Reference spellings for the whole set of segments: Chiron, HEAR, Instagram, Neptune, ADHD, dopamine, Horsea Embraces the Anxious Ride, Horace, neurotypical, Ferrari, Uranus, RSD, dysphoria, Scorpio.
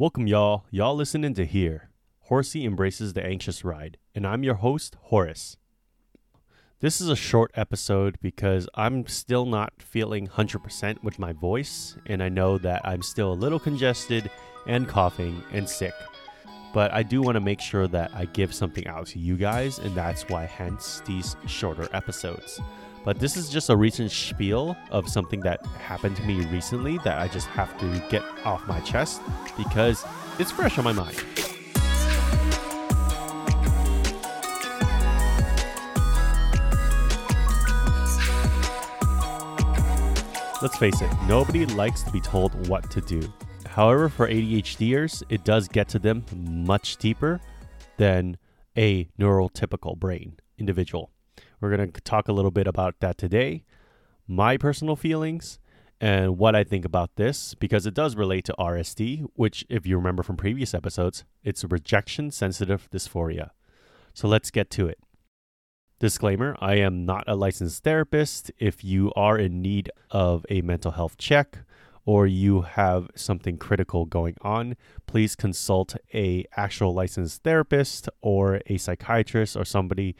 Welcome, y'all. Y'all listening to HEAR, Horsea Embraces the Anxious Ride, and I'm your host, Horace. This is a short episode because I'm still not feeling 100% with my voice, and I know that I'm still a little congested and coughing and sick. But I do want to make sure that I give something out to you guys, and that's why hence these shorter episodes. But this is just a recent spiel of something that happened to me recently that I just have to get off my chest because it's fresh on my mind. Let's face it, nobody likes to be told what to do. However, for ADHDers, it does get to them much deeper than a neurotypical brain individual. We're going to talk a little bit about that today, my personal feelings, and what I think about this, because it does relate to RSD, which, if you remember from previous episodes, it's rejection-sensitive dysphoria. So let's get to it. Disclaimer, I am not a licensed therapist. If you are in need of a mental health check, or you have something critical going on, please consult an actual licensed therapist or a psychiatrist or somebody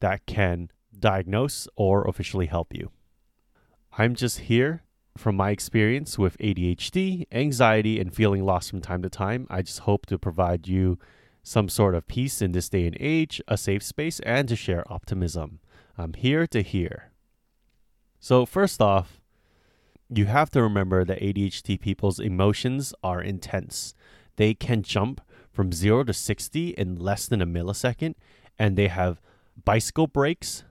that can diagnose or officially help you. I'm just here from my experience with ADHD, anxiety, and feeling lost from time to time. I just hope to provide you some sort of peace in this day and age, a safe space, and to share optimism. I'm here to hear. So first off, you have to remember that ADHD people's emotions are intense. They can jump from 0 to 60 in less than a millisecond, and they have bicycle brakes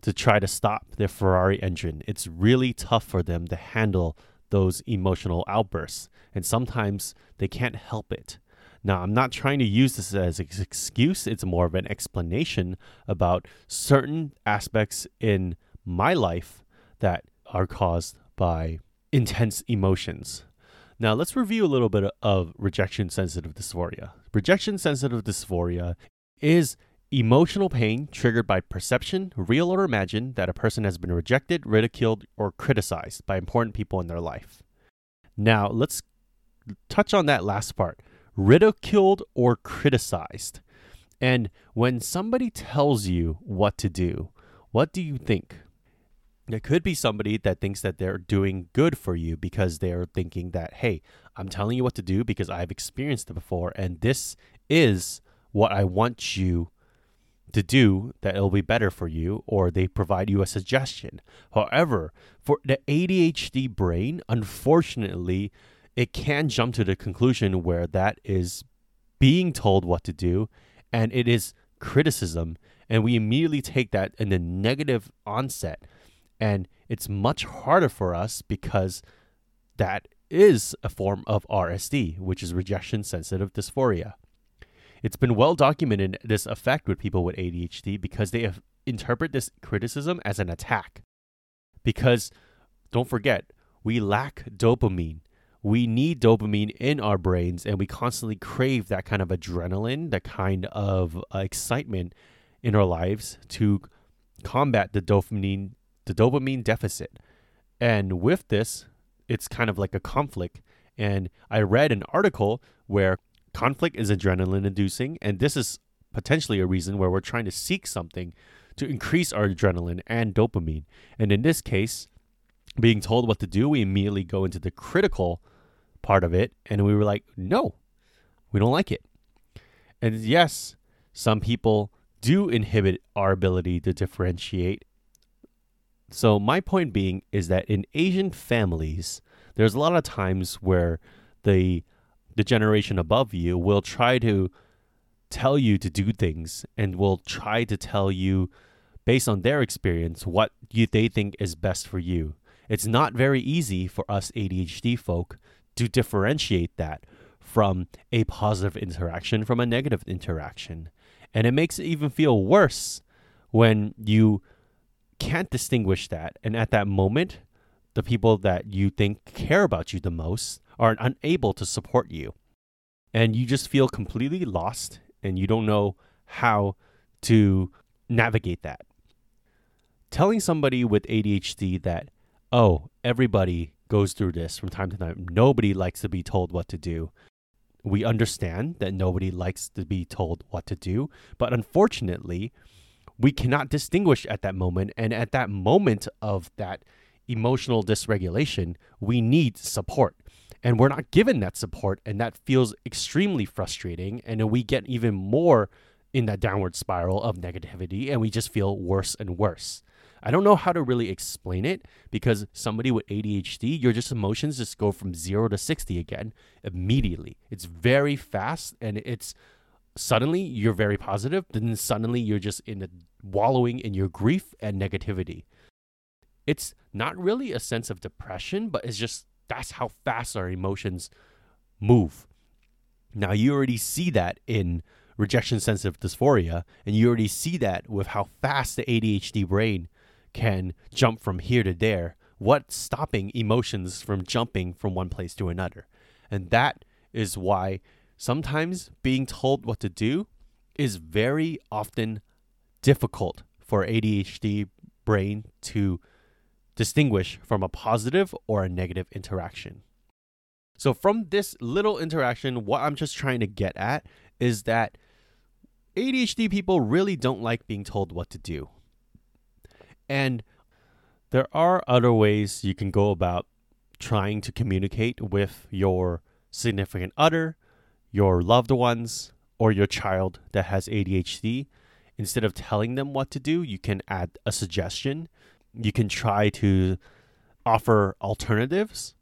to try to stop their Ferrari engine. It's really tough for them to handle those emotional outbursts, and sometimes they can't help it. Now, I'm not trying to use this as an excuse. It's more of an explanation about certain aspects in my life that are caused by intense emotions. Now let's review a little bit of rejection-sensitive dysphoria. Rejection-sensitive dysphoria is emotional pain triggered by perception, real or imagined, that a person has been rejected, ridiculed, or criticized by important people in their life. Now let's touch on that last part, ridiculed or criticized. And when somebody tells you what to do, what do you think? There could be somebody that thinks that they're doing good for you because they're thinking that, hey, I'm telling you what to do because I've experienced it before, and this is what I want you to do, that it'll be better for you, or they provide you a suggestion. However, for the ADHD brain, unfortunately, it can jump to the conclusion where that is being told what to do, and it is criticism, and we immediately take that in the negative onset. And it's much harder for us because that is a form of RSD, which is rejection-sensitive dysphoria. It's been well documented, this effect with people with ADHD, because they interpret this criticism as an attack. Because, don't forget, we lack dopamine. We need dopamine in our brains, and we constantly crave that kind of adrenaline, that kind of excitement in our lives to combat the dopamine deficit. And with this, it's kind of like a conflict. And I read an article where conflict is adrenaline inducing, and this is potentially a reason where we're trying to seek something to increase our adrenaline and dopamine. And in this case, being told what to do, we immediately go into the critical part of it, and we were like, no, we don't like it. And yes, some people do inhibit our ability to differentiate. So my point being is that in Asian families, there's a lot of times where the generation above you will try to tell you to do things and will try to tell you, based on their experience, what they think is best for you. It's not very easy for us ADHD folk to differentiate that from a positive interaction from a negative interaction. And it makes it even feel worse when you can't distinguish that, and at that moment the people that you think care about you the most are unable to support you, and you just feel completely lost, and you don't know how to navigate that. Telling somebody with ADHD that, oh, everybody goes through this from time to time, nobody likes to be told what to do, We understand that nobody likes to be told what to do, but unfortunately, we cannot distinguish at that moment. And at that moment of that emotional dysregulation, we need support. And we're not given that support, and that feels extremely frustrating. And then we get even more in that downward spiral of negativity, and we just feel worse and worse. I don't know how to really explain it, because somebody with ADHD, your just emotions just go from 0 to 60 again immediately. It's very fast, and it's suddenly you're very positive, then suddenly you're just wallowing in your grief and negativity. It's not really a sense of depression, but it's just that's how fast our emotions move. Now, you already see that in rejection sensitive dysphoria, and you already see that with how fast the ADHD brain can jump from here to there. What's stopping emotions from jumping from one place to another? And that is why sometimes being told what to do is very often difficult for ADHD brain to distinguish from a positive or a negative interaction. So from this little interaction, what I'm just trying to get at is that ADHD people really don't like being told what to do. And there are other ways you can go about trying to communicate with your significant other, your loved ones, or your child that has ADHD. Instead of telling them what to do, you can add a suggestion. You can try to offer alternatives.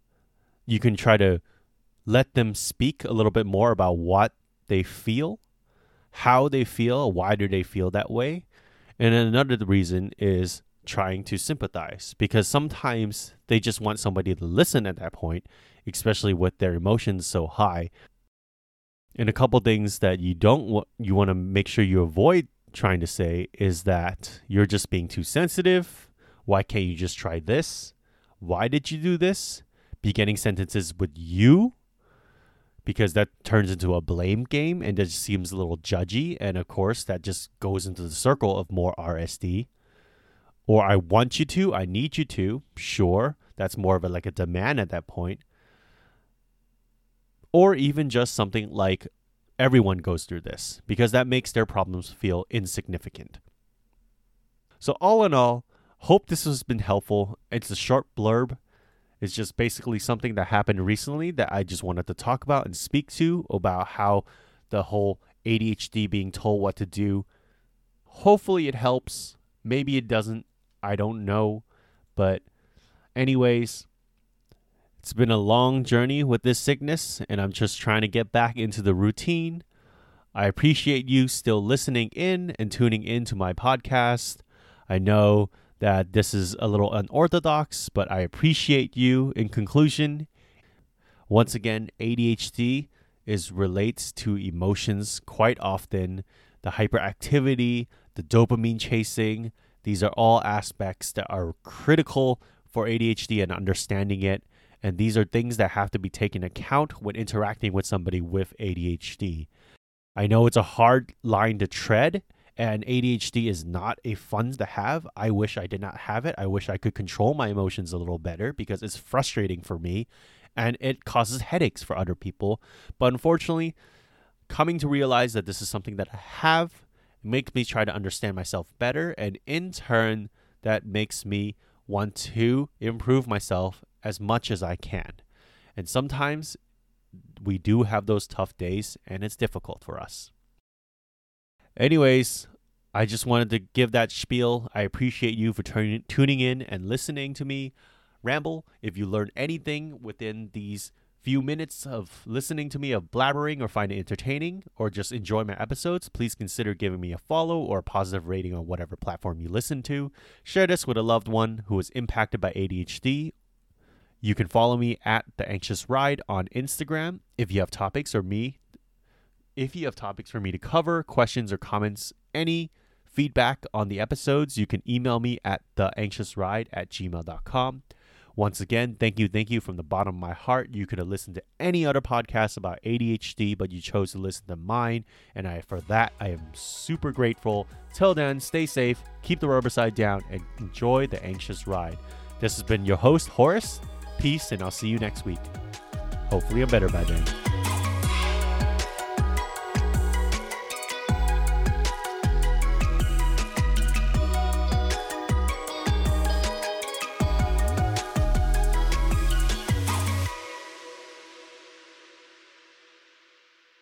You can try to let them speak a little bit more about what they feel, how they feel, why do they feel that way. And another reason is trying to sympathize, because sometimes they just want somebody to listen at that point, especially with their emotions so high. And a couple things that you want to make sure you avoid trying to say is that you're just being too sensitive. Why can't you just try this? Why did you do this? Beginning sentences with you, because that turns into a blame game and it just seems a little judgy. And of course, that just goes into the circle of more RSD. Or I want you to, I need you to. Sure, that's more of a demand at that point. Or even just something like everyone goes through this, because that makes their problems feel insignificant. So all in all, hope this has been helpful. It's a short blurb. It's just basically something that happened recently that I just wanted to talk about and speak to about how the whole ADHD being told what to do. Hopefully it helps. Maybe it doesn't. I don't know. But anyways, it's been a long journey with this sickness, and I'm just trying to get back into the routine. I appreciate you still listening in and tuning into my podcast. I know that this is a little unorthodox, but I appreciate you. In conclusion, once again, ADHD relates to emotions quite often. The hyperactivity, the dopamine chasing, these are all aspects that are critical for ADHD and understanding it. And these are things that have to be taken into account when interacting with somebody with ADHD. I know it's a hard line to tread, and ADHD is not a fun to have. I wish I did not have it. I wish I could control my emotions a little better, because it's frustrating for me and it causes headaches for other people. But unfortunately, coming to realize that this is something that I have makes me try to understand myself better. And in turn, that makes me want to improve myself as much as I can. And sometimes we do have those tough days and it's difficult for us. Anyways, I just wanted to give that spiel. I appreciate you for tuning in and listening to me ramble. If you learn anything within these few minutes of listening to me, of blabbering, or find it entertaining, or just enjoy my episodes, please consider giving me a follow or a positive rating on whatever platform you listen to. Share this with a loved one who is impacted by ADHD. You can follow me at The Anxious Ride on Instagram if you have topics for me to cover, questions or comments, any feedback on the episodes, you can email me at theanxiousride@gmail.com. Once again, thank you from the bottom of my heart. You could have listened to any other podcast about ADHD, but you chose to listen to mine. And for that, I am super grateful. Till then, stay safe, keep the rubber side down, and enjoy the anxious ride. This has been your host, Horace. Peace, and I'll see you next week. Hopefully I'm better by then.